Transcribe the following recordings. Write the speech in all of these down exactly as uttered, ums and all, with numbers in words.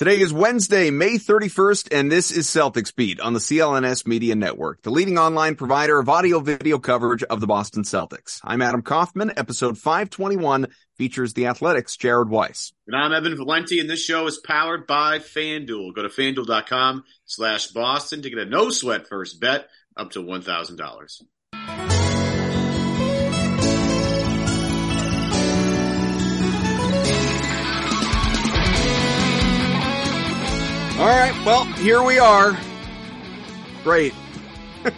Today is Wednesday, May thirty-first, and this is Celtics Beat on the C L N S Media Network, the leading online provider of audio-video coverage of the Boston Celtics. I'm Adam Kaufman. Episode five twenty-one features The Athletic's Jared Weiss. And I'm Evan Valenti, and this show is powered by FanDuel. Go to FanDuel.com slash Boston to get a no-sweat first bet up to one thousand dollars. All right, well, here we are. Great.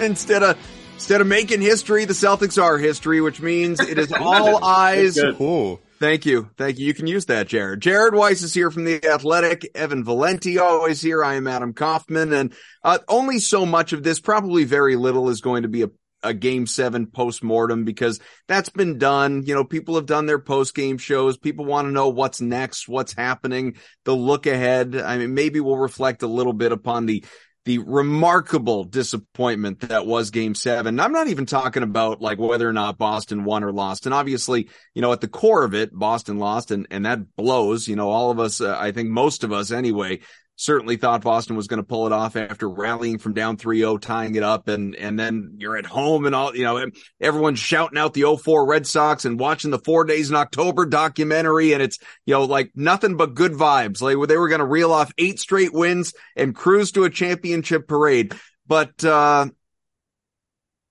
instead of instead of making history, the Celtics are history, which means it is all eyes. Ooh, thank you. Thank you. You can use that, Jared. Jared Weiss is here from The Athletic. Evan Valenti always here. I am Adam Kaufman. And uh, only so much of this, probably very little, is going to be a, a Game seven postmortem because that's been done. You know, people have done their post-game shows. People want to know what's next, what's happening, the look ahead. I mean, maybe we'll reflect a little bit upon the the remarkable disappointment that was Game seven. I'm not even talking about, like, whether or not Boston won or lost. And obviously, you know, at the core of it, Boston lost, and, and that blows. You know, all of us, uh, I think most of us anyway, certainly thought Boston was going to pull it off after rallying from down three oh, tying it up, and and then you're at home and all, you know, everyone's shouting out the oh four Red Sox and watching the Four Days in October documentary, and it's, you know, like nothing but good vibes. Like they were going to reel off eight straight wins and cruise to a championship parade. But uh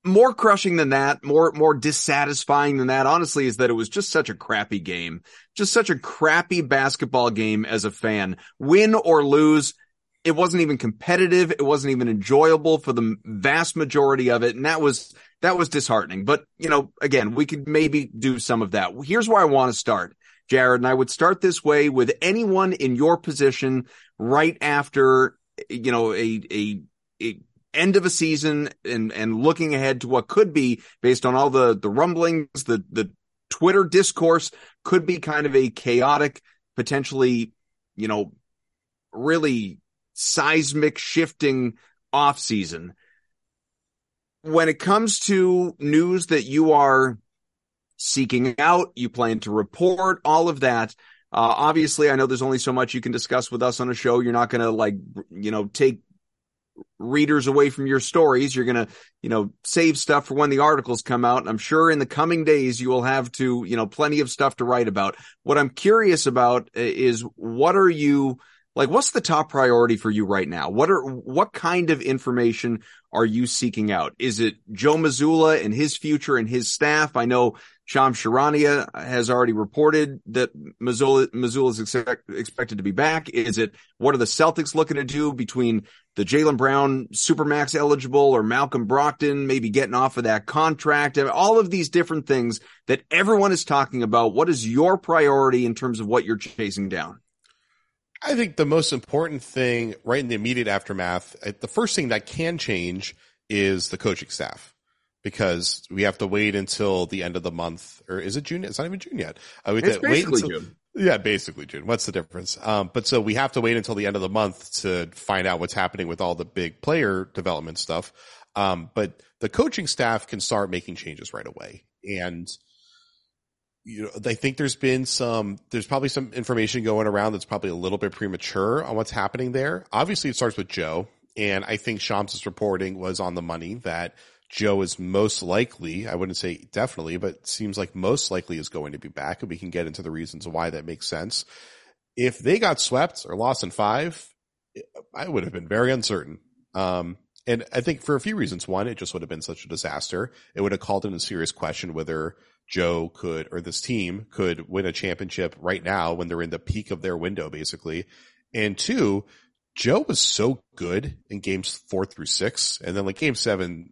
more crushing than that, more more dissatisfying than that, honestly, is that it was just such a crappy game. Just such a crappy basketball game as a fan. Win or lose, it wasn't even competitive. It wasn't even enjoyable for the vast majority of it. And that was that was disheartening. But, you know, again, we could maybe do some of that. Here's where I want to start, Jared. And I would start this way with anyone in your position right after, you know, a a a end of a season and, and looking ahead to what could be, based on all the, the rumblings, the, the Twitter discourse, could be kind of a chaotic, potentially, you know, really seismic shifting off season. When it comes to news that you are seeking out, you plan to report, all of that, uh, obviously I know there's only so much you can discuss with us on a show. You're not going to, like, you know, take readers away from your stories. You're going to, you know, save stuff for when the articles come out. And I'm sure in the coming days you will have to, you know, plenty of stuff to write about. What I'm curious about is, what are you, like, what's the top priority for you right now? What are, what kind of information are you seeking out? Is it Joe Mazzulla and his future and his staff? I know Sham Sharania has already reported that Mazzulla, Mazzulla is expect, expected to be back. Is it, what are the Celtics looking to do between the Jaylen Brown Supermax eligible or Malcolm Brogdon maybe getting off of that contract? I mean, all of these different things that everyone is talking about. What is your priority in terms of what you're chasing down? I think the most important thing right in the immediate aftermath, the first thing that can change is the coaching staff, because we have to wait until the end of the month. Or is it June? It's not even June yet. Uh, we it's basically wait until, June. Yeah, basically June. What's the difference? Um, but so we have to wait until the end of the month to find out what's happening with all the big player development stuff. Um, but the coaching staff can start making changes right away. And you know, I think there's been some, there's probably some information going around that's probably a little bit premature on what's happening there. Obviously, it starts with Joe, and I think Shams' reporting was on the money that Joe is most likely, I wouldn't say definitely, but seems like most likely is going to be back, and we can get into the reasons why that makes sense. If they got swept or lost in five, I would have been very uncertain. Um, and I think for a few reasons. One, it just would have been such a disaster. It would have called into serious question whether Joe could, or this team could, win a championship right now when they're in the peak of their window, basically. And two, Joe was so good in games four through six. And then, like, game seven,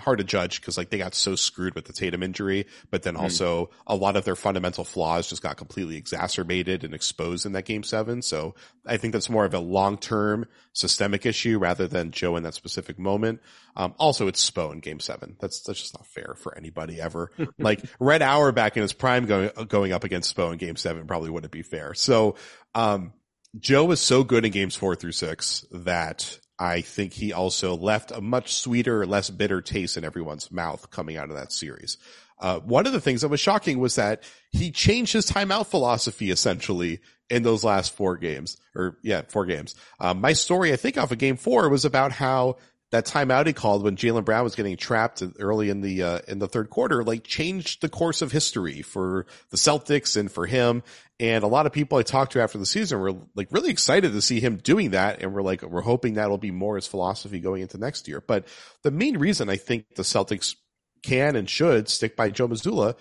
hard to judge because, like, they got so screwed with the Tatum injury. But then also mm-hmm. a lot of their fundamental flaws just got completely exacerbated and exposed in that game seven. So I think that's more of a long-term systemic issue rather than Joe in that specific moment. Um, also, it's Spo in game seven. That's, that's just not fair for anybody ever. Like, Red Hour back in his prime going, going up against Spo in game seven probably wouldn't be fair. So, um, Joe was so good in games four through six that I think he also left a much sweeter, less bitter taste in everyone's mouth coming out of that series. Uh, one of the things that was shocking was that he changed his timeout philosophy essentially in those last four games, or yeah, four games. Um, my story, I think off of game four, was about how that timeout he called when Jaylen Brown was getting trapped early in the, uh, in the third quarter, like changed the course of history for the Celtics and for him. And a lot of people I talked to after the season were like really excited to see him doing that. And we're like, we're hoping that'll be more his philosophy going into next year. But the main reason I think the Celtics can and should stick by Joe Mazzulla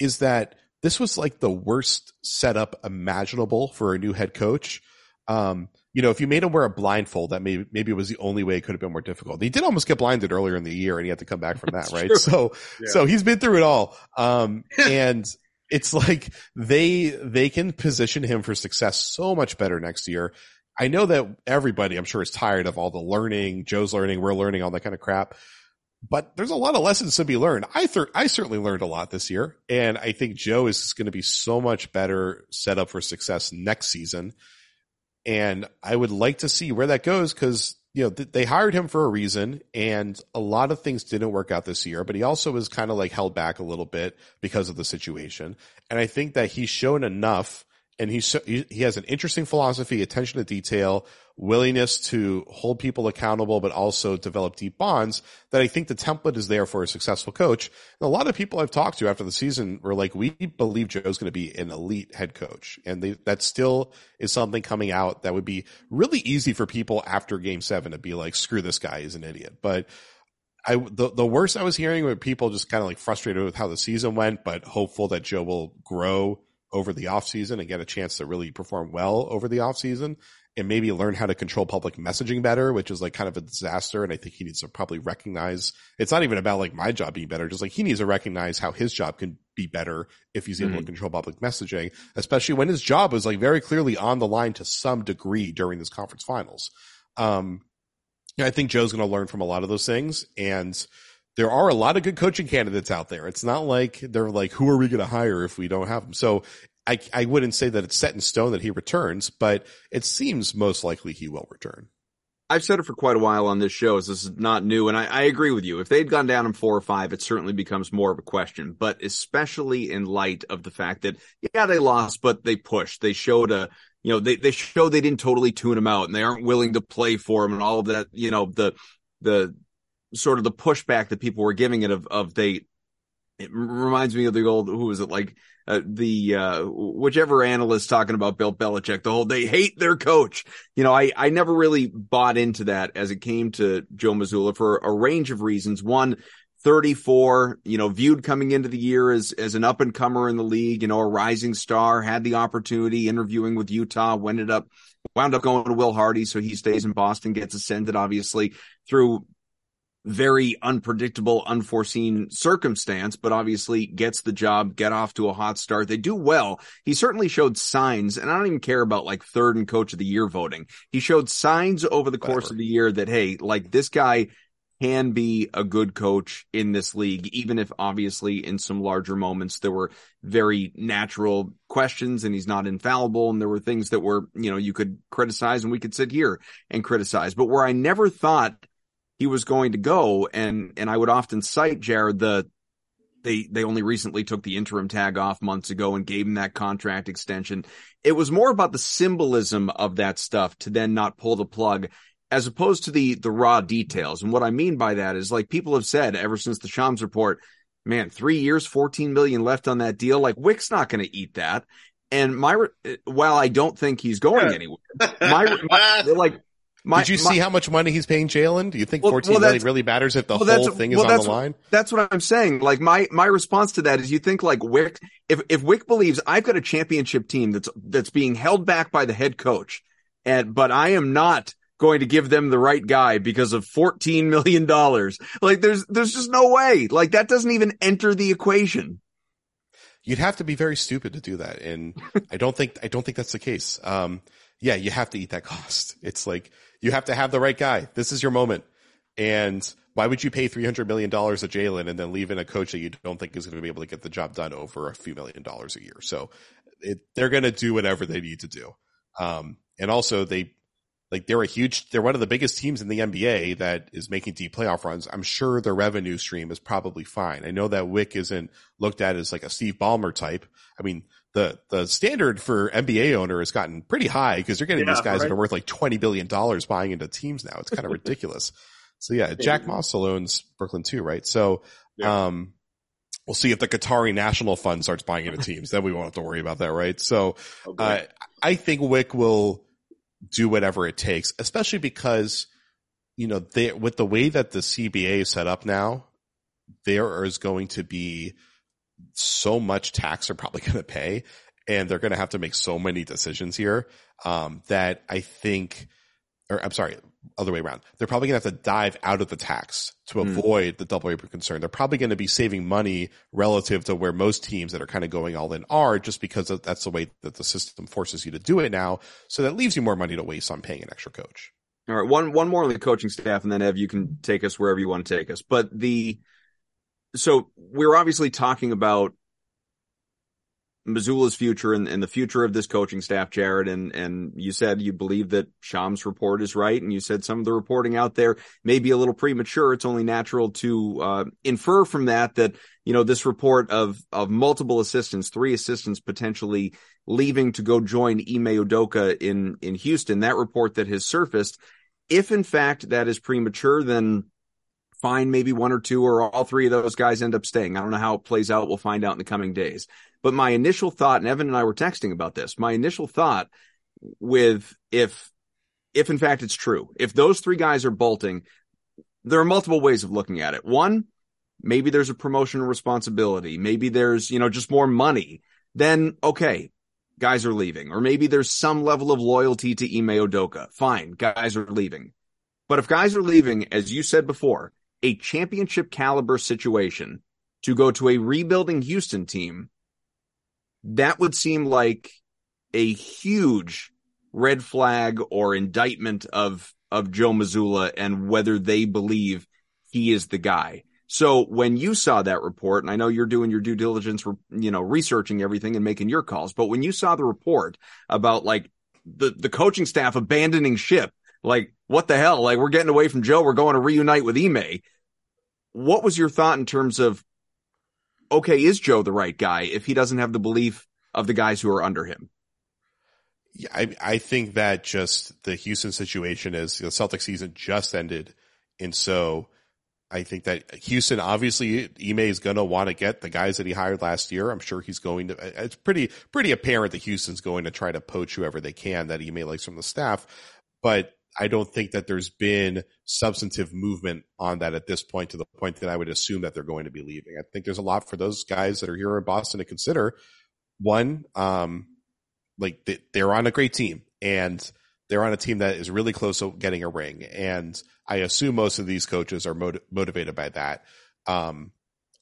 is that this was like the worst setup imaginable for a new head coach. Um, you know, if you made him wear a blindfold, that maybe, maybe it was the only way it could have been more difficult. He did almost get blinded earlier in the year and he had to come back from that, right? True. So, yeah. so he's been through it all. Um, and it's like they, they can position him for success so much better next year. I know that everybody, I'm sure, is tired of all the learning. Joe's learning, we're learning, all that kind of crap. But there's a lot of lessons to be learned. I th- I certainly learned a lot this year, and I think Joe is going to be so much better set up for success next season. And I would like to see where that goes, because you know th- they hired him for a reason, and a lot of things didn't work out this year. But he also was kind of like held back a little bit because of the situation. And I think that he's shown enough, and he's so- he he has an interesting philosophy, attention to detail, willingness to hold people accountable, but also develop deep bonds, that I think the template is there for a successful coach. And a lot of people I've talked to after the season were like, we believe Joe's going to be an elite head coach. And they, that still is something coming out that would be really easy for people after game seven to be like, screw this guy, he's an idiot. But I, the, the worst I was hearing were people just kind of like frustrated with how the season went, but hopeful that Joe will grow over the offseason and get a chance to really perform well over the offseason. And maybe learn how to control public messaging better, which is like kind of a disaster. And I think he needs to probably recognize, it's not even about like my job being better, just like he needs to recognize how his job can be better if he's able mm-hmm. to control public messaging, especially when his job was like very clearly on the line to some degree during this conference finals. Um, I think Joe's going to learn from a lot of those things. And there are a lot of good coaching candidates out there. It's not like they're like, who are we going to hire if we don't have them? So I, I wouldn't say that it's set in stone that he returns, but it seems most likely he will return. I've said it for quite a while on this show, as this is not new, and I, I agree with you. If they'd gone down in four or five, it certainly becomes more of a question, but especially in light of the fact that, yeah, they lost, but they pushed. They showed a, you know, they, they showed they didn't totally tune him out, and they aren't willing to play for him and all of that, you know, the, the sort of the pushback that people were giving it of, of they, it reminds me of the old, who was it, like uh, the uh, whichever analyst talking about Bill Belichick, the whole they hate their coach. You know, I, I never really bought into that as it came to Joe Mazzulla for a range of reasons. One, thirty-four, you know, viewed coming into the year as as an up-and-comer in the league, you know, a rising star, had the opportunity interviewing with Utah, ended up, wound up going to Will Hardy, so he stays in Boston, gets ascended, obviously, through very unpredictable, unforeseen circumstance, but obviously gets the job, get off to a hot start. They do well. He certainly showed signs, and I don't even care about like third and coach of the year voting. He showed signs over the course Whatever. of the year that, hey, like this guy can be a good coach in this league, even if obviously in some larger moments there were very natural questions and he's not infallible. And there were things that were, you know, you could criticize and we could sit here and criticize, but where I never thought he was going to go, and and I would often cite, Jared, the they they only recently took the interim tag off months ago and gave him that contract extension. It was more about the symbolism of that stuff to then not pull the plug, as opposed to the the raw details. And what I mean by that is, like, people have said ever since the Shams report, man, three years, fourteen million dollars left on that deal. Like, Wick's not going to eat that. And my re- while I don't think he's going anywhere, my, my like. My, Did you my, see how much money he's paying Jaylen? Do you think well, fourteen well, million really matters if the well, whole thing is well, on the line? That's what I'm saying. Like, my, my response to that is, you think like Wick, if, if Wick believes I've got a championship team that's, that's being held back by the head coach, and, but I am not going to give them the right guy because of fourteen million dollars. Like, there's, there's just no way. Like, that doesn't even enter the equation. You'd have to be very stupid to do that. And I don't think, I don't think that's the case. Um, yeah, you have to eat that cost. It's like, you have to have the right guy. This is your moment. And why would you pay three hundred million dollars to Jaylen and then leave in a coach that you don't think is going to be able to get the job done over a few million dollars a year? So it, they're going to do whatever they need to do. Um, and also they, like they're a huge, they're one of the biggest teams in the N B A that is making deep playoff runs. I'm sure their revenue stream is probably fine. I know that Wick isn't looked at as like a Steve Ballmer type. I mean, the, the standard for N B A owner has gotten pretty high because you're getting yeah, these guys right. that are worth like twenty billion dollars buying into teams now. It's kind of ridiculous. So yeah, Jack Moss owns Brooklyn too, right? So, yeah. um, we'll see if the Qatari National Fund starts buying into teams. Then we won't have to worry about that, right? So, oh, uh, I think Wick will do whatever it takes, especially because, you know, they, with the way that the C B A is set up now, there is going to be so much tax they're probably going to pay, and they're going to have to make so many decisions here, um, that I think, or I'm sorry, other way around. They're probably going to have to dive out of the tax to avoid mm. the double apron concern. They're probably going to be saving money relative to where most teams that are kind of going all in are, just because that's the way that the system forces you to do it now. So that leaves you more money to waste on paying an extra coach. All right. One, one more on the coaching staff, and then Ev, you can take us wherever you want to take us. But the, so we're obviously talking about Missoula's future and, and the future of this coaching staff, Jared, and, and you said you believe that Sham's report is right, and you said some of the reporting out there may be a little premature. It's only natural to uh, infer from that that, you know, this report of of multiple assistants, three assistants potentially leaving to go join Ime Udoka in, in Houston, that report that has surfaced, if in fact that is premature, then fine, maybe one or two or all three of those guys end up staying. I don't know how it plays out. We'll find out in the coming days. But my initial thought, and Evan and I were texting about this, my initial thought with if, if in fact it's true, if those three guys are bolting, there are multiple ways of looking at it. One, maybe there's a promotion responsibility. Maybe there's, you know, just more money. Then, okay, guys are leaving. Or maybe there's some level of loyalty to Ime Udoka. Fine, guys are leaving. But if guys are leaving, as you said before, a championship caliber situation to go to a rebuilding Houston team, that would seem like a huge red flag or indictment of, of Joe Mazzulla and whether they believe he is the guy. So when you saw that report, and I know you're doing your due diligence, you know, researching everything and making your calls, but when you saw the report about like the, the coaching staff abandoning ship, like what the hell? Like we're getting away from Joe. We're going to reunite with Ime. What was your thought in terms of, okay, is Joe the right guy if he doesn't have the belief of the guys who are under him? Yeah, I, I think that just the Houston situation is, you know, Celtics season just ended. And so I think that Houston, obviously, Ime is going to want to get the guys that he hired last year. I'm sure he's going to – it's pretty pretty apparent that Houston's going to try to poach whoever they can that Ime likes from the staff. But I don't think that there's been substantive movement on that at this point, to the point that I would assume that they're going to be leaving. I think there's a lot for those guys that are here in Boston to consider. One, um, like they, they're on a great team, and they're on a team that is really close to getting a ring. And I assume most of these coaches are motiv- motivated by that. Um,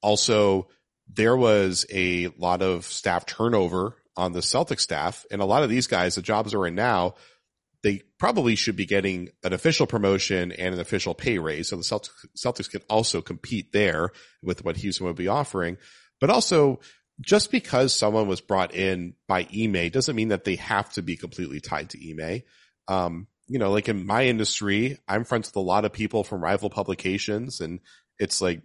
also, there was a lot of staff turnover on the Celtics staff, and a lot of these guys, the jobs they're in now, they probably should be getting an official promotion and an official pay raise. So the Celtics, Celtics can also compete there with what Houston would be offering. But also, just because someone was brought in by Ime doesn't mean that they have to be completely tied to Ime. Um, you know, like in my industry, I'm friends with a lot of people from rival publications, and it's like,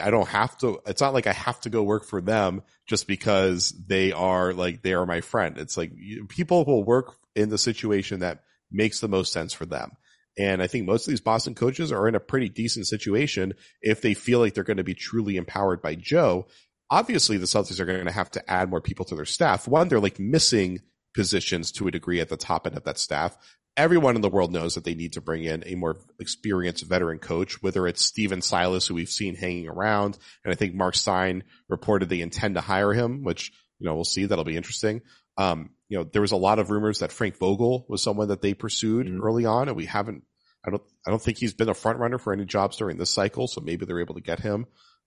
I don't have to, it's not like I have to go work for them just because they are like, they are my friend. It's like people will work in the situation that makes the most sense for them. And I think most of these Boston coaches are in a pretty decent situation if they feel like they're going to be truly empowered by Joe. Obviously, the Celtics are going to have to add more people to their staff. One, they're like missing positions to a degree at the top end of that staff. Everyone in the world knows that they need to bring in a more experienced veteran coach, whether it's Steven Silas, who we've seen hanging around. And I think Mark Stein reported they intend to hire him, which, you know, we'll see. That'll be interesting. Um, you know, there was a lot of rumors that Frank Vogel was someone that they pursued mm-hmm. early on. And we haven't, I don't, I don't think he's been a front runner for any jobs during this cycle. So maybe they're able to get him.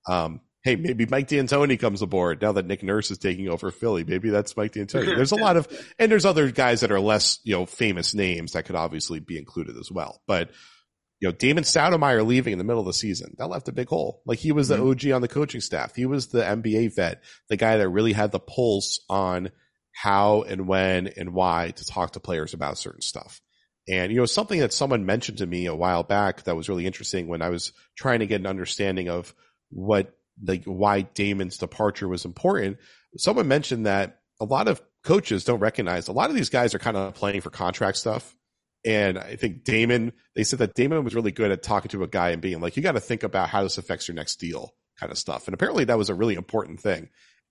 Um, Hey, maybe Mike D'Antoni comes aboard now that Nick Nurse is taking over Philly. Maybe that's Mike D'Antoni. There's a lot of, and there's other guys that are less, you know, famous names that could obviously be included as well. But, you know, Damon Stoudamire leaving in the middle of the season, that left a big hole. Like he was the O G on the coaching staff. He was the N B A vet, the guy that really had the pulse on how and when and why to talk to players about certain stuff. And, you know, something that someone mentioned to me a while back that was really interesting when I was trying to get an understanding of what, like, why Damon's departure was important. Someone mentioned that a lot of coaches don't recognize a lot of these guys are kind of playing for contract stuff. And I think Damon, they said that Damon was really good at talking to a guy and being like, you got to think about how this affects your next deal kind of stuff. And apparently that was a really important thing.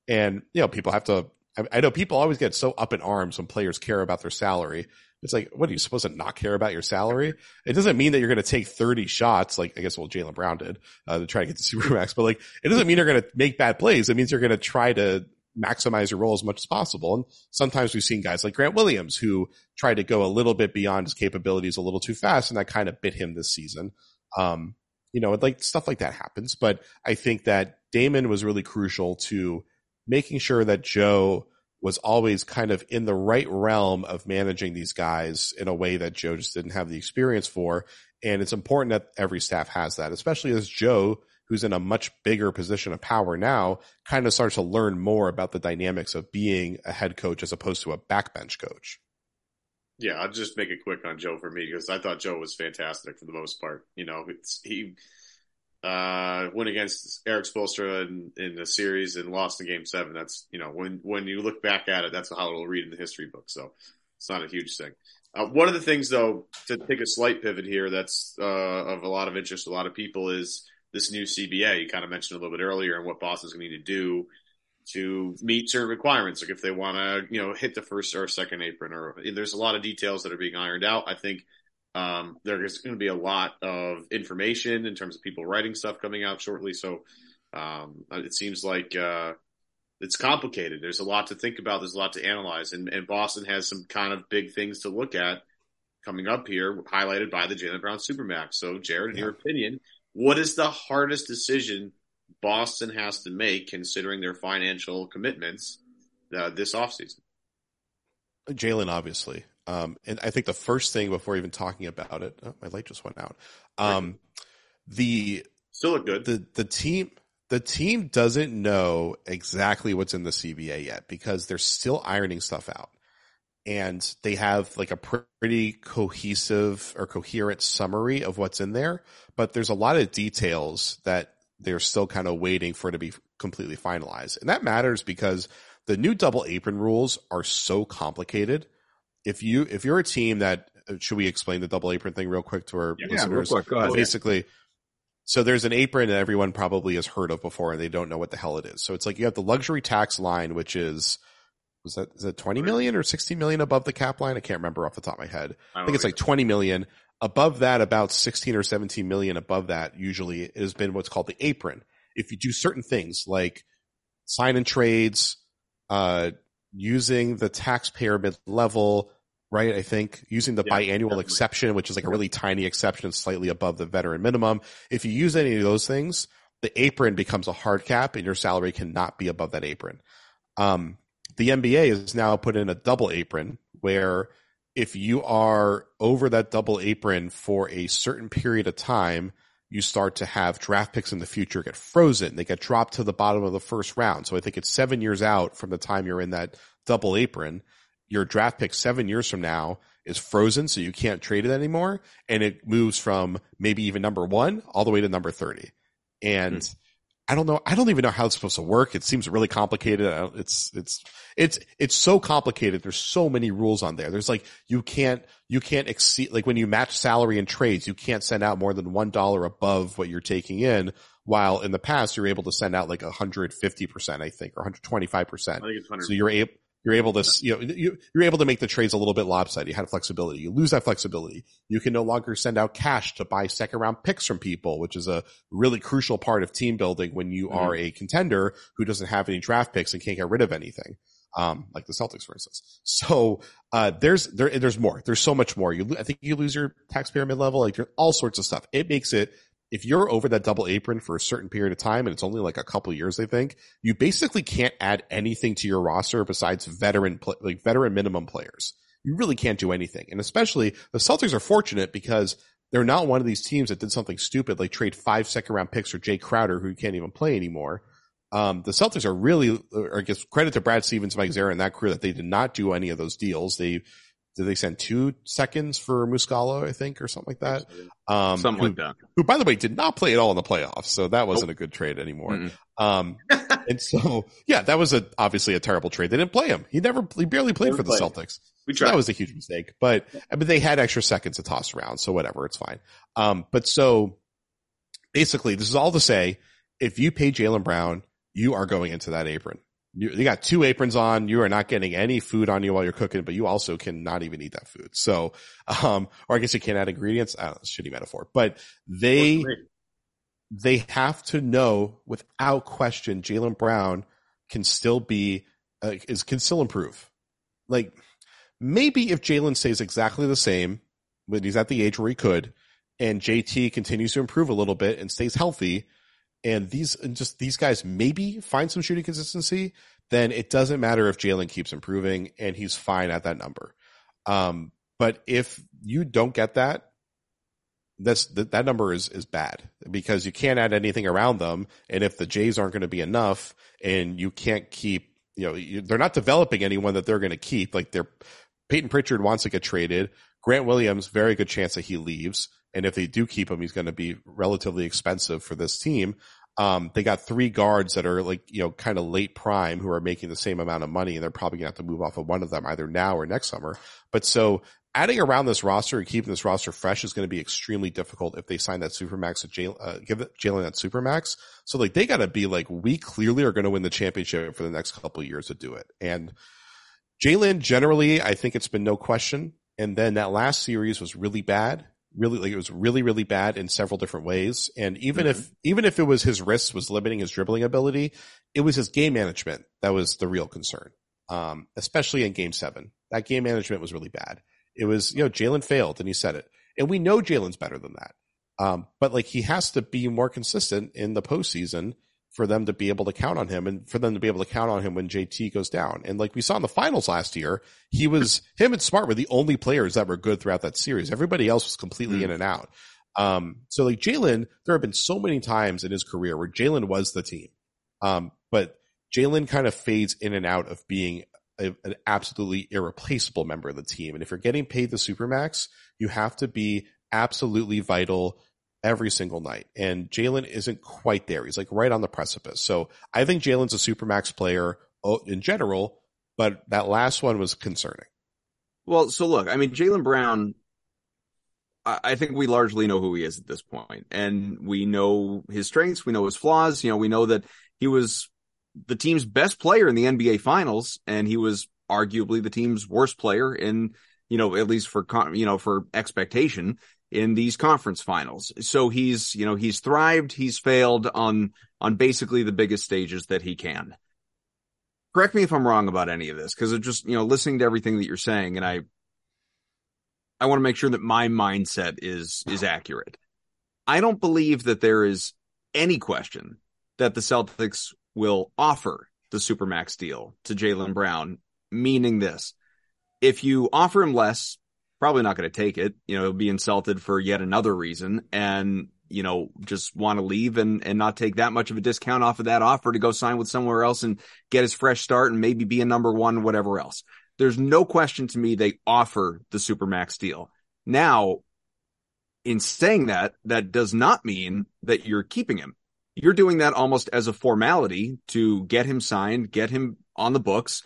And, you know, people have to, I, I know people always get so up in arms when players care about their salary. It's like, what are you supposed to not care about your salary? It doesn't mean that you're going to take thirty shots. Like, I guess, well, Jaylen Brown did uh, to try to get the Supermax, but like, it doesn't mean you're going to make bad plays. It means you're going to try to maximize your role as much as possible. And sometimes we've seen guys like Grant Williams who tried to go a little bit beyond his capabilities a little too fast, and that kind of bit him this season. Um, you know, like stuff like that happens. But I think that Damon was really crucial to making sure that Joe was always kind of in the right realm of managing these guys in a way that Joe just didn't have the experience for. And it's important that every staff has that, especially as Joe, who's in a much bigger position of power now, kind of starts to learn more about the dynamics of being a head coach as opposed to a backbench coach. Yeah, I'll just make it quick on Joe for me, because I thought Joe was fantastic for the most part. You know, it's, he Uh, went against Eric Spolstra in, in the series and lost in game seven. That's, you know, when, when you look back at it, that's how it'll read in the history book. So it's not a huge thing. Uh, one of the things, though, to take a slight pivot here, that's, uh, of a lot of interest to a lot of people, is this new C B A. You kind of mentioned a little bit earlier, and what Boston's going to need to do to meet certain requirements. Like if they want to, you know, hit the first or second apron, or there's a lot of details that are being ironed out. I think, Um, there's going to be a lot of information in terms of people writing stuff coming out shortly. So, um, it seems like, uh, it's complicated. There's a lot to think about. There's a lot to analyze, and, and Boston has some kind of big things to look at coming up here, highlighted by the Jaylen Brown Supermax. So Jared, in yeah. your opinion, what is the hardest decision Boston has to make considering their financial commitments, uh, this offseason? Jaylen, obviously. Um, and I think the first thing before even talking about it, oh, my light just went out. Um, the still look good. The the team the team doesn't know exactly what's in the C B A yet, because they're still ironing stuff out, and they have like a pretty cohesive or coherent summary of what's in there, but there's a lot of details that they're still kind of waiting for to be completely finalized, and that matters because the new double apron rules are so complicated. If you if you're a team that, should we explain the double apron thing real quick to our yeah, listeners? Yeah, real quick. Go ahead. Basically, so there's an apron that everyone probably has heard of before, and they don't know what the hell it is. So it's like you have the luxury tax line, which is was that is that twenty million or sixty million above the cap line? I can't remember off the top of my head. I, I think it's either. Like twenty million above that. About sixteen or seventeen million above that usually has been what's called the apron. If you do certain things like sign and trades, uh, using the taxpayer mid level. Right, I think using the yeah, biannual definitely. exception, which is like a really tiny exception, slightly above the veteran minimum. If you use any of those things, the apron becomes a hard cap, and your salary cannot be above that apron. Um, the N B A is now put in a double apron, where if you are over that double apron for a certain period of time, you start to have draft picks in the future get frozen. They get dropped to the bottom of the first round. So I think it's seven years out from the time you're in that double apron. Your draft pick seven years from now is frozen, so you can't trade it anymore, and it moves from maybe even number one all the way to number thirty. And mm-hmm. I don't know. I don't even know how it's supposed to work. It seems really complicated. It's it's it's it's so complicated. There's so many rules on there. There's like you can't you can't exceed, like when you match salary and trades, you can't send out more than one dollar above what you're taking in. While in the past you're able to send out like one hundred fifty percent, I think, or one hundred twenty-five percent. I think it's one hundred percent. So you're able. You're able to, you know, you're able to make the trades a little bit lopsided. You had flexibility. You lose that flexibility. You can no longer send out cash to buy second round picks from people, which is a really crucial part of team building when you mm-hmm. are a contender who doesn't have any draft picks and can't get rid of anything. Um, like the Celtics, for instance. So, uh, there's, there, there's more. There's so much more. You, I think you lose your taxpayer mid level, like all sorts of stuff. It makes it, if you're over that double apron for a certain period of time, and it's only like a couple of years, I think, you basically can't add anything to your roster besides veteran, like veteran minimum players. You really can't do anything. And especially the Celtics are fortunate because they're not one of these teams that did something stupid, like trade five second round picks for Jay Crowder, who can't even play anymore. Um, the Celtics are really, or I guess credit to Brad Stevens, Mike Zara, and that crew, that they did not do any of those deals. They Did they send two seconds for Muscala, I think, or something like that? Um, something who, like that. Who, by the way, did not play at all in the playoffs, so that wasn't nope. a good trade anymore. Mm-hmm. Um, and so, yeah, that was a, obviously a terrible trade. They didn't play him. He never, he barely played never for played. the Celtics. We tried. So that was a huge mistake. But, but they had extra seconds to toss around, so whatever, it's fine. Um, but so, basically, this is all to say, if you pay Jaylen Brown, you are going into that apron. You, you got two aprons on. You are not getting any food on you while you're cooking, but you also cannot even eat that food. So, um, or I guess you can't add ingredients. I don't know, shitty metaphor, but they, they have to know without question, Jaylen Brown can still be, uh, is, can still improve. Like maybe if Jaylen stays exactly the same, but he's at the age where he could, and J T continues to improve a little bit and stays healthy, and these and just these guys maybe find some shooting consistency, then it doesn't matter if Jaylen keeps improving and he's fine at that number. Um, but if you don't get that, that's that, that number is is bad because you can't add anything around them. And if the Jays aren't going to be enough, and you can't keep, you know, you, they're not developing anyone that they're going to keep. Like they're Peyton Pritchard wants to get traded. Grant Williams, very good chance that he leaves. And if they do keep him, he's going to be relatively expensive for this team. Um, they got three guards that are like, you know, kind of late prime who are making the same amount of money, and they're probably going to have to move off of one of them either now or next summer. But so adding around this roster and keeping this roster fresh is going to be extremely difficult if they sign that Supermax, Jaylen, uh, give Jaylen that Supermax. So like they got to be like, we clearly are going to win the championship for the next couple of years to do it. And Jaylen generally, I think it's been no question. And then that last series was really bad. Really, like it was really, really bad in several different ways. And even mm-hmm. if, even if it was his wrists was limiting his dribbling ability, it was his game management that was the real concern. Um, especially in game seven, that game management was really bad. It was, you know, Jaylen failed and he said it. And we know Jaylen's better than that. Um, but like he has to be more consistent in the postseason for them to be able to count on him and for them to be able to count on him when J T goes down. And like we saw in the finals last year, he was, him and Smart were the only players that were good throughout that series. Everybody else was completely mm. in and out. Um, so like Jaylen, there have been so many times in his career where Jaylen was the team. Um, but Jaylen kind of fades in and out of being a, an absolutely irreplaceable member of the team. And if you're getting paid the Supermax, you have to be absolutely vital every single night. And Jaylen isn't quite there. He's like right on the precipice. So I think Jaylen's a Supermax player in general, but that last one was concerning. Well, so look, I mean, Jaylen Brown, I think we largely know who he is at this point. And we know his strengths. We know his flaws. You know, we know that he was the team's best player in the N B A finals. And he was arguably the team's worst player in, you know, at least for, you know, for expectation in these conference finals. So he's, you know, he's thrived, he's failed on, on basically the biggest stages that he can. Correct me if I'm wrong about any of this, because it just, you know, listening to everything that you're saying, and I, I want to make sure that my mindset is, is accurate. I don't believe that there is any question that the Celtics will offer the Supermax deal to Jaylen Brown, meaning this. If you offer him less, probably not going to take it, you know, he'll be insulted for yet another reason and, you know, just want to leave and, and not take that much of a discount off of that offer to go sign with somewhere else and get his fresh start and maybe be a number one, whatever else. There's no question to me they offer the Supermax deal. Now, in saying that, that does not mean that you're keeping him. You're doing that almost as a formality to get him signed, get him on the books,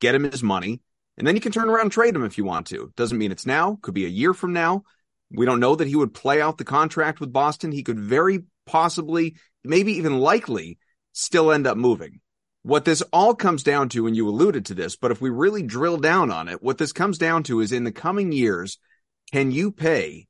get him his money. And then you can turn around and trade him if you want to. Doesn't mean it's now. Could be a year from now. We don't know that he would play out the contract with Boston. He could very possibly, maybe even likely, still end up moving. What this all comes down to, and you alluded to this, but if we really drill down on it, what this comes down to is in the coming years, can you pay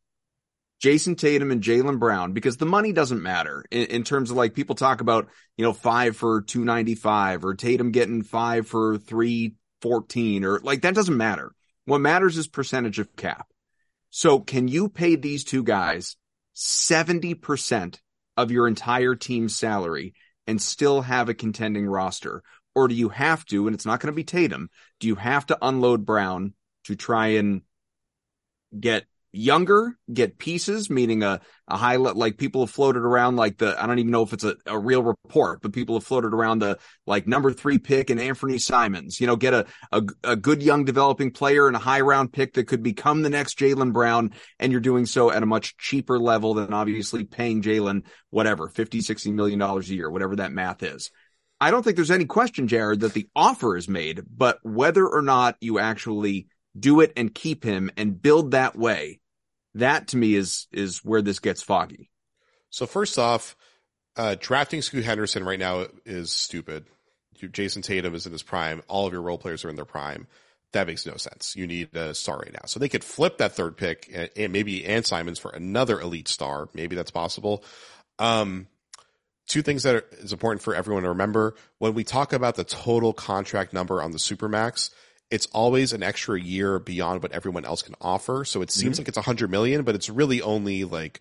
Jason Tatum and Jaylen Brown? Because the money doesn't matter in, in terms of like people talk about, you know, five for two ninety-five or Tatum getting five for three. fourteen or like that doesn't matter. What matters is percentage of cap. So can you pay these two guys seventy percent of your entire team's salary and still have a contending roster? Or do you have to, and it's not going to be Tatum, do you have to unload Brown to try and get younger, get pieces, meaning a, a high, like people have floated around like the, I don't even know if it's a, a real report, but people have floated around the like number three pick and Anthony Simons, you know, get a, a, a good young developing player and a high round pick that could become the next Jaylen Brown. And you're doing so at a much cheaper level than obviously paying Jaylen, whatever, fifty, sixty million dollars a year, whatever that math is. I don't think there's any question, Jared, that the offer is made, but whether or not you actually do it and keep him and build that way, that to me is is where this gets foggy. So first off, uh, drafting Scoot Henderson right now is stupid. Jason Tatum is in his prime. All of your role players are in their prime. That makes no sense. You need a star right now. So they could flip that third pick and, and maybe and Simons for another elite star. Maybe that's possible. Um, two things that are, is important for everyone to remember. When we talk about the total contract number on the Supermax, it's always an extra year beyond what everyone else can offer. So it seems mm-hmm. like it's a hundred million, but it's really only like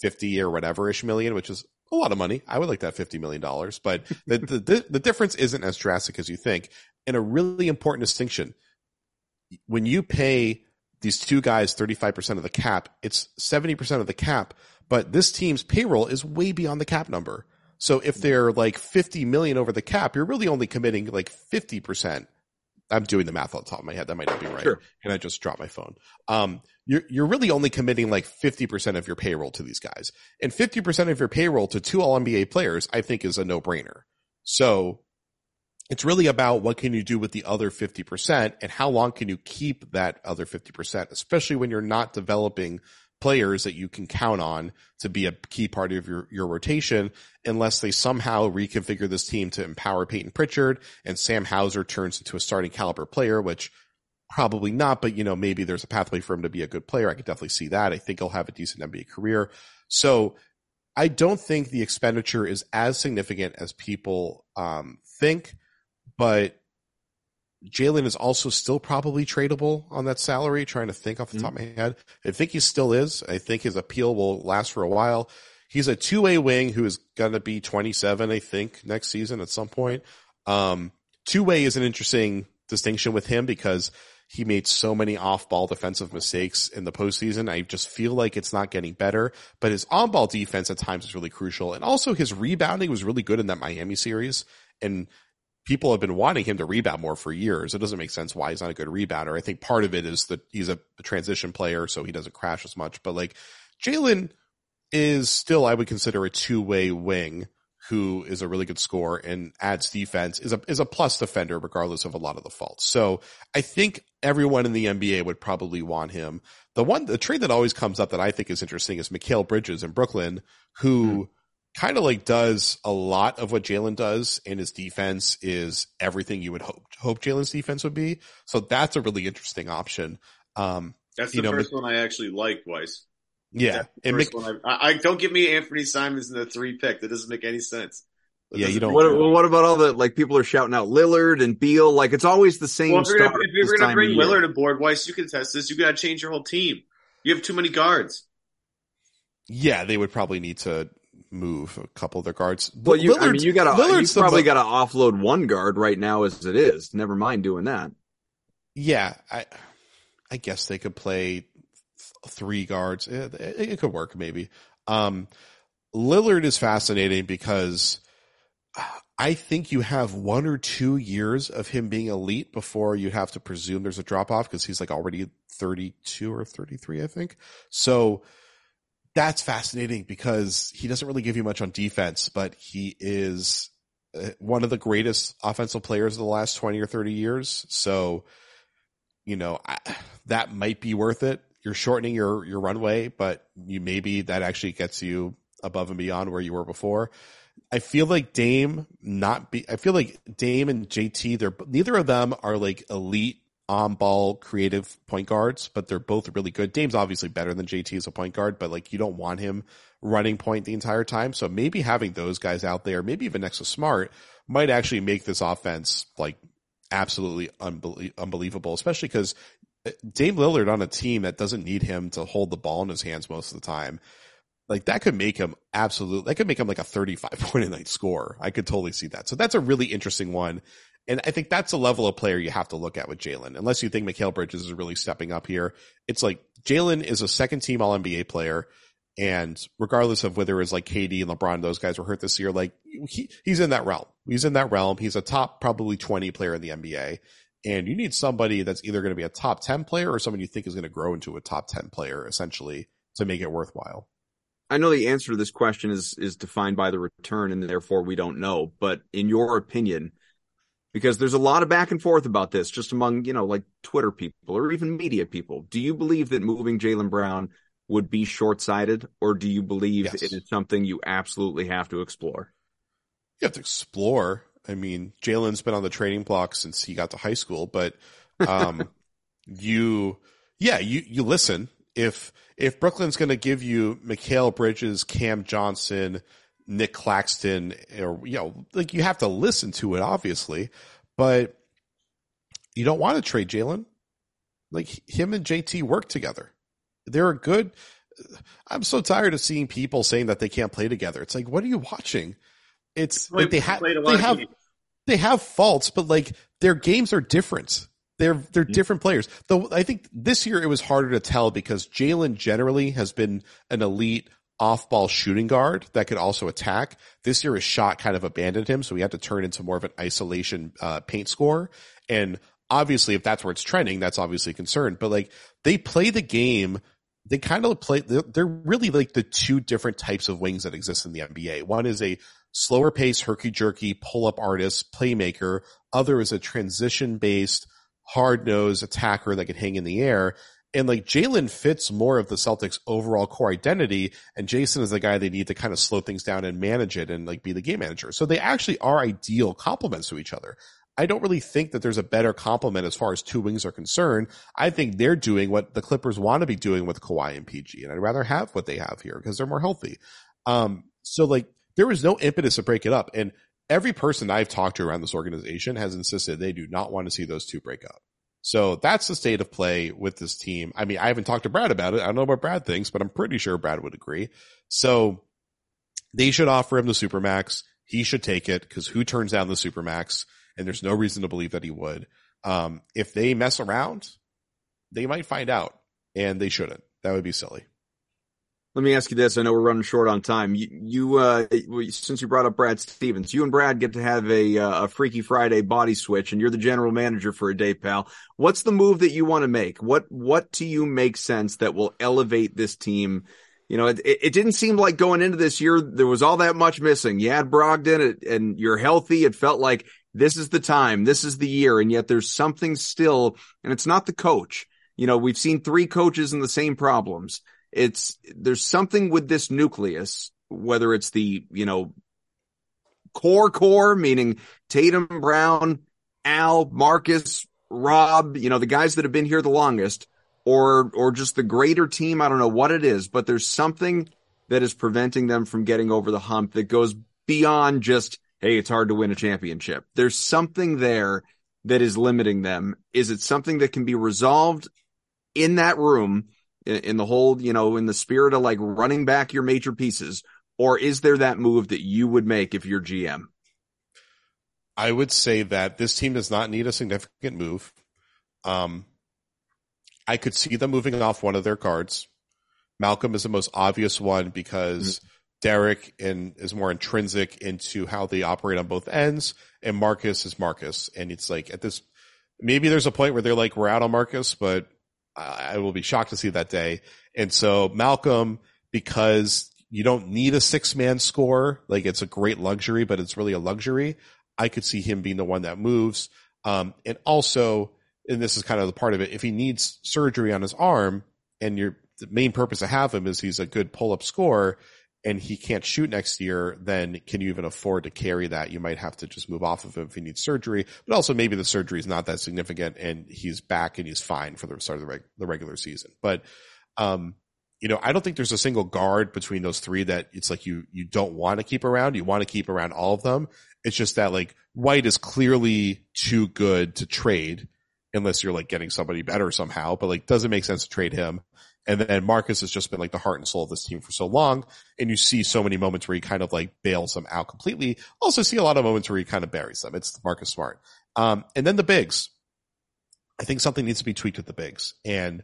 fifty or whatever ish million, which is a lot of money. I would like that fifty million dollars, but the, the, the difference isn't as drastic as you think. And a really important distinction, when you pay these two guys thirty-five percent of the cap, it's seventy percent of the cap, but this team's payroll is way beyond the cap number. So if they're like fifty million over the cap, you're really only committing like fifty percent. I'm doing the math on the top of my head. That might not be right. Sure. And I just dropped my phone. Um, you're, you're really only committing like fifty percent of your payroll to these guys, and fifty percent of your payroll to two all N B A players, I think is a no brainer. So it's really about what can you do with the other fifty percent and how long can you keep that other fifty percent, especially when you're not developing players that you can count on to be a key part of your, your rotation, unless they somehow reconfigure this team to empower Peyton Pritchard and Sam Hauser turns into a starting caliber player, which probably not, but you know, maybe there's a pathway for him to be a good player. I could definitely see that. I think he'll have a decent N B A career. So I don't think the expenditure is as significant as people um, think, but Jaylen is also still probably tradable on that salary, trying to think off the mm-hmm. top of my head. I think he still is. I think his appeal will last for a while. He's a two-way wing who is going to be twenty-seven, I think, next season at some point. Um, two-way is an interesting distinction with him because he made so many off-ball defensive mistakes in the postseason. I just feel like it's not getting better. But his on-ball defense at times is really crucial. And also his rebounding was really good in that Miami series. And people have been wanting him to rebound more for years. It doesn't make sense why he's not a good rebounder. I think part of it is that he's a transition player, so he doesn't crash as much. But like Jaylen is still, I would consider, a two-way wing who is a really good scorer and adds defense, is a is a plus defender regardless of a lot of the faults. So I think everyone in the N B A would probably want him. The one the trade that always comes up that I think is interesting is Mikal Bridges in Brooklyn, who mm-hmm. kind of like does a lot of what Jaylen does, and his defense is everything you would hope hope Jaylen's defense would be. So that's a really interesting option. Um, that's the you know, first one I actually liked, Weiss. Yeah. And Mc- I, I don't give me Anthony Simons in the three pick. That doesn't make any sense. That yeah, you don't. What, really. What about all the like people are shouting out Lillard and Beal? Like it's always the same. Well, if you're going to bring Lillard aboard, Weiss, you can test this. You got to change your whole team. You have too many guards. Yeah, they would probably need to move a couple of their guards. Well, you, Lillard, I mean, you got to probably got to offload one guard right now as it is. Never mind doing that. Yeah, I, I guess they could play th- three guards. It, it, it could work maybe. Um, Lillard is fascinating because I think you have one or two years of him being elite before you have to presume there's a drop off because he's like already thirty-two or thirty-three, I think. So that's fascinating because he doesn't really give you much on defense, but he is one of the greatest offensive players of the last twenty or thirty years. So, you know, I, that might be worth it. You're shortening your, your runway, but you maybe that actually gets you above and beyond where you were before. I feel like Dame not be, I feel like Dame and J T, they're neither of them are like elite on ball creative point guards, but they're both really good. Dame's obviously better than J T as a point guard, but like you don't want him running point the entire time. So maybe having those guys out there, maybe even next to Smart, might actually make this offense like absolutely unbelie- unbelievable, especially because Dame Lillard on a team that doesn't need him to hold the ball in his hands most of the time. Like that could make him absolutely, that could make him like a thirty-five point a night scorer. I could totally see that. So that's a really interesting one. And I think that's a level of player you have to look at with Jaylen, unless you think Mikal Bridges is really stepping up here. It's like Jaylen is a second team All N B A player. And regardless of whether it's like K D and LeBron, those guys were hurt this year, like he, he's in that realm. He's in that realm. He's a top probably twenty player in the N B A. And you need somebody that's either going to be a top ten player or someone you think is going to grow into a top ten player, essentially, to make it worthwhile. I know the answer to this question is is defined by the return, and therefore we don't know. But in your opinion, because there's a lot of back and forth about this just among, you know, like Twitter people or even media people, do you believe that moving Jaylen Brown would be short-sighted, or do you believe yes. it is something you absolutely have to explore? You have to explore. I mean, Jaylen's been on the trading block since he got to high school, but um, you, yeah, you, you listen. If if Brooklyn's going to give you Mikal Bridges, Cam Johnson, Nick Claxton, or, you know, like you have to listen to it, obviously, but you don't want to trade Jaylen. Like him and J T work together. They're a good. I'm so tired of seeing people saying that they can't play together. It's like, what are you watching? It's like they, ha- they have they have faults, but like their games are different. They're they're mm-hmm. different players. Though I think this year it was harder to tell because Jaylen generally has been an elite off-ball shooting guard that could also attack. This year his shot kind of abandoned him, so he had to turn into more of an isolation uh, paint scorer. And obviously, if that's where it's trending, that's obviously a concern. But like they play the game. They kind of play. They're, they're really like the two different types of wings that exist in the N B A. One is a slower pace, herky-jerky, pull-up artist, playmaker. Other is a transition-based, hard-nosed attacker that can hang in the air. And, like, Jaylen fits more of the Celtics' overall core identity, and Jason is the guy they need to kind of slow things down and manage it and, like, be the game manager. So they actually are ideal complements to each other. I don't really think that there's a better complement as far as two wings are concerned. I think they're doing what the Clippers want to be doing with Kawhi and P G, and I'd rather have what they have here because they're more healthy. Um, so, like, there was no impetus to break it up. And every person I've talked to around this organization has insisted they do not want to see those two break up. So that's the state of play with this team. I mean, I haven't talked to Brad about it. I don't know what Brad thinks, but I'm pretty sure Brad would agree. So they should offer him the Supermax. He should take it because who turns down the Supermax? And there's no reason to believe that he would. Um, if they mess around, they might find out, and they shouldn't. That would be silly. Let me ask you this. I know we're running short on time. You, you uh, since you brought up Brad Stevens, you and Brad get to have a, uh, a Freaky Friday body switch, and you're the general manager for a day, pal. What's the move that you want to make? What, what to you makes sense that will elevate this team? You know, it, it didn't seem like going into this year, there was all that much missing. You had Brogdon and you're healthy. It felt like this is the time, this is the year. And yet there's something still, and it's not the coach. You know, we've seen three coaches and the same problems. It's there's something with this nucleus, whether it's the, you know, core core, meaning Tatum, Brown, Al, Marcus, Rob, you know, the guys that have been here the longest, or or just the greater team. I don't know what it is, but there's something that is preventing them from getting over the hump that goes beyond just, hey, it's hard to win a championship. There's something there that is limiting them. Is it something that can be resolved in that room? In the whole, you know, in the spirit of like running back your major pieces, or is there that move that you would make if you're G M? I would say that this team does not need a significant move. Um, I could see them moving off one of their guards. Malcolm is the most obvious one because mm-hmm. Derek in, is more intrinsic into how they operate on both ends, and Marcus is Marcus. And it's like at this, maybe there's a point where they're like, we're out on Marcus, but I will be shocked to see that day. And so Malcolm, because you don't need a six-man scorer, like it's a great luxury, but it's really a luxury. I could see him being the one that moves. Um, and also, and this is kind of the part of it, if he needs surgery on his arm and your the main purpose to have him is he's a good pull-up scorer and he can't shoot next year, then can you even afford to carry that? You might have to just move off of him if he needs surgery. But also maybe the surgery is not that significant and he's back and he's fine for the start of the, reg- the regular season. But, um, you know, I don't think there's a single guard between those three that it's like you you don't want to keep around. You want to keep around all of them. It's just that, like, White is clearly too good to trade unless you're, like, getting somebody better somehow. But, like, doesn't make sense to trade him. And then Marcus has just been like the heart and soul of this team for so long. And you see so many moments where he kind of like bails them out completely. Also see a lot of moments where he kind of buries them. It's Marcus Smart. Um, and then the bigs. I think something needs to be tweaked with the bigs. And,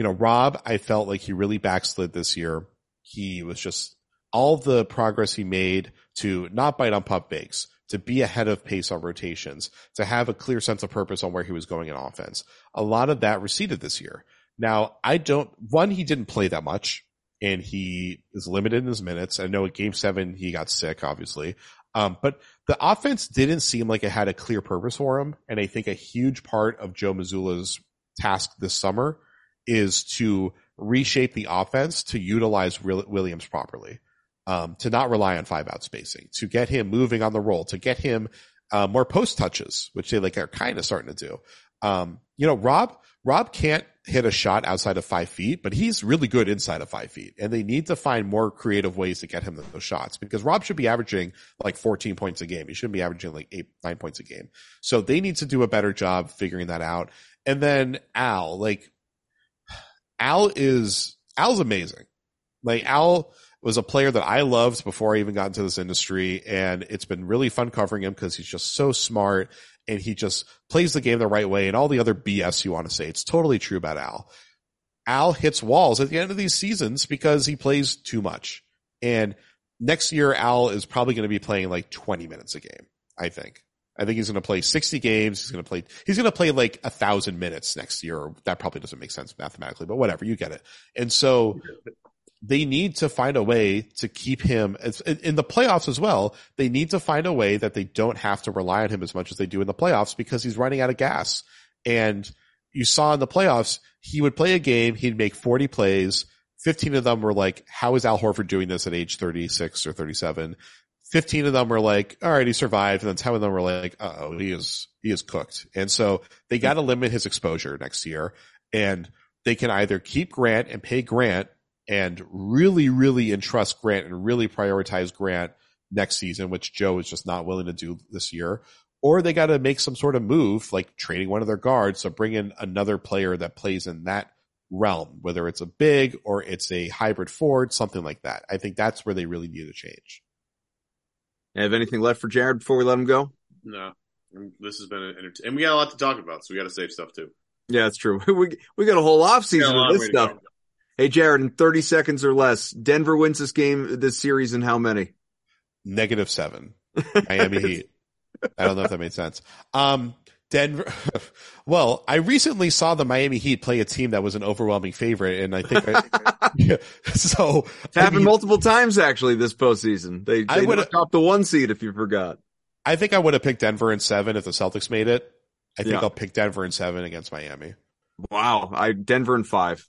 you know, Rob, I felt like he really backslid this year. He was just all the progress he made to not bite on pump fakes, to be ahead of pace on rotations, to have a clear sense of purpose on where he was going in offense. A lot of that receded this year. Now, I don't, one, he didn't play that much and he is limited in his minutes. I know at game seven, he got sick, obviously. Um, but the offense didn't seem like it had a clear purpose for him. And I think a huge part of Joe Mazzulla's task this summer is to reshape the offense to utilize Williams properly. Um, to not rely on five out spacing, to get him moving on the roll, to get him, uh, more post touches, which they like are kind of starting to do. Um, you know, Rob, Rob can't hit a shot outside of five feet, but he's really good inside of five feet. And they need to find more creative ways to get him those shots because Rob should be averaging like fourteen points a game. He shouldn't be averaging like eight, nine points a game. So they need to do a better job figuring that out. And then Al, like Al is, Al's amazing. Like Al, was a player that I loved before I even got into this industry, and it's been really fun covering him because he's just so smart and he just plays the game the right way and all the other B S you want to say. It's totally true about Al. Al hits walls at the end of these seasons because he plays too much. And next year, Al is probably going to be playing like twenty minutes a game, I think. I think he's going to play sixty games. He's going to play, he's going to play like a thousand minutes next year. That probably doesn't make sense mathematically, but whatever, you get it. And so, they need to find a way to keep him in the playoffs as well. They need to find a way that they don't have to rely on him as much as they do in the playoffs because he's running out of gas. And you saw in the playoffs, he would play a game. He'd make forty plays. fifteen of them were like, how is Al Horford doing this at age thirty-six or thirty-seven? fifteen of them were like, all right, he survived. And then ten of them were like, uh oh, he is, he is cooked. And so they got to limit his exposure next year, and they can either keep Grant and pay Grant and really, really entrust Grant and really prioritize Grant next season, which Joe is just not willing to do this year. Or they got to make some sort of move, like trading one of their guards, to bring in another player that plays in that realm, whether it's a big or it's a hybrid forward, something like that. I think that's where they really need to change. Have anything left for Jared before we let him go? No. This has been an entertaining, and we got a lot to talk about, so we got to save stuff too. Yeah, that's true. We we got a whole offseason of this stuff. Hey, Jared, in thirty seconds or less, Denver wins this game, this series in how many? Negative seven. Miami Heat. I don't know if that made sense. Um, Denver. Well, I recently saw the Miami Heat play a team that was an overwhelming favorite, and I think I, yeah, so. It's happened I mean, multiple times, actually, this postseason. They, they would have topped the one seed if you forgot. I think I would have picked Denver in seven if the Celtics made it. I think yeah. I'll pick Denver in seven against Miami. Wow. I Denver in five.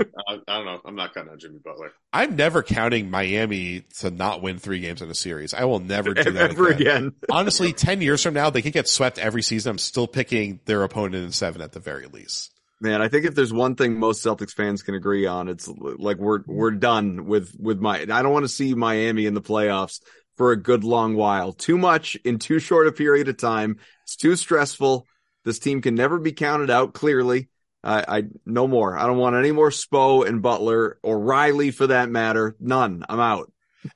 uh, I don't know. I'm not counting on Jimmy Butler. I'm never counting Miami to not win three games in a series. I will never do that ever again. again. Honestly, ten years from now, they could get swept every season. I'm still picking their opponent in seven at the very least. Man, I think if there's one thing most Celtics fans can agree on, it's like we're we're done with with my. I don't want to see Miami in the playoffs for a good long while. Too much in too short a period of time. It's too stressful. This team can never be counted out. Clearly. I, I no more. I don't want any more Spo and Butler or Riley for that matter. None. I'm out.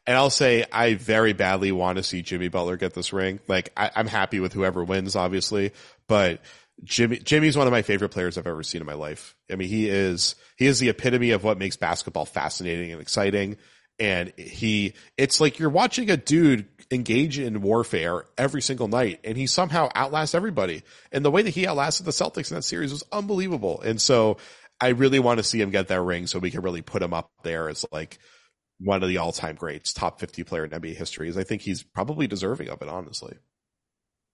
And I'll say I very badly want to see Jimmy Butler get this ring. Like I, I'm happy with whoever wins, obviously, but Jimmy Jimmy's one of my favorite players I've ever seen in my life. I mean, he is he is the epitome of what makes basketball fascinating and exciting. And he, it's like you're watching a dude engage in warfare every single night, and he somehow outlasts everybody. And the way that he outlasted the Celtics in that series was unbelievable. And so I really want to see him get that ring so we can really put him up there as like one of the all-time greats, top fifty player in N B A history. I think he's probably deserving of it, honestly.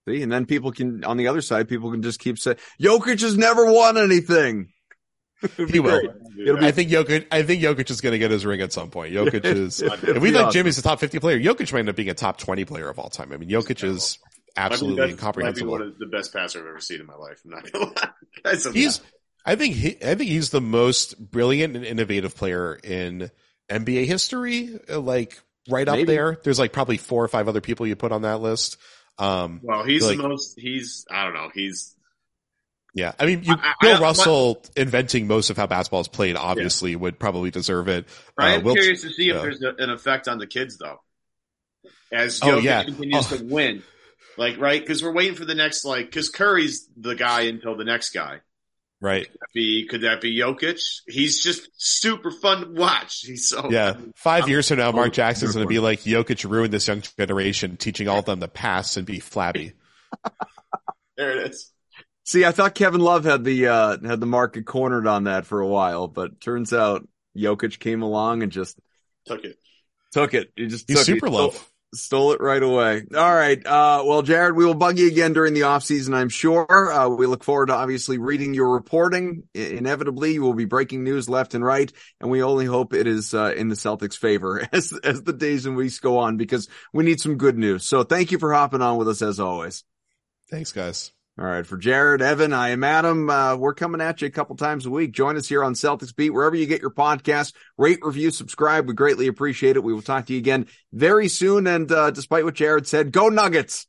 See, and then people can, on the other side, people can just keep saying, Jokic has never won anything. He will. It'll be, I think Jokic. I think Jokic is going to get his ring at some point. Jokic is. If we think awesome. Jimmy's a top fifty player, Jokic might end up being a top twenty player of all time. I mean, Jokic is absolutely might be incomprehensible. Might be one of the best passer I've ever seen in my life. I'm not going to lie. He's. I think he. I think he's the most brilliant and innovative player in N B A history. Like right up Maybe. there. There's like probably four or five other people you put on that list. Um, well, he's like, the most. He's. I don't know. He's. Yeah, I mean, you, I, Bill I, Russell my, inventing most of how basketball is played obviously yeah. would probably deserve it. I am uh, we'll, curious to see uh, if there's a, an effect on the kids, though, as Jokic oh, yeah. continues oh. to win. Like, right? Because we're waiting for the next, like, because Curry's the guy until the next guy. Right. Could that be, could that be Jokic? He's just super fun to watch. He's so yeah. Fun. Five I'm, years from now, Mark Jackson's going to be like, Jokic ruined this young generation, teaching all of them to pass and be flabby. There it is. See, I thought Kevin Love had the uh, had the market cornered on that for a while, but turns out Jokic came along and just took it. Took it. He just He's took super it. Love. Stole, stole it right away. All right. Uh, well, Jared, we will bug you again during the offseason, I'm sure. Uh, we look forward to obviously reading your reporting. I- inevitably, you will be breaking news left and right, and we only hope it is uh, in the Celtics' favor as as the days and weeks go on, because we need some good news. So thank you for hopping on with us as always. Thanks, guys. All right. For Jared, Evan, I am Adam. Uh, we're coming at you a couple times a week. Join us here on Celtics Beat, wherever you get your podcast. Rate, review, subscribe. We greatly appreciate it. We will talk to you again very soon. And uh, despite what Jared said, go Nuggets.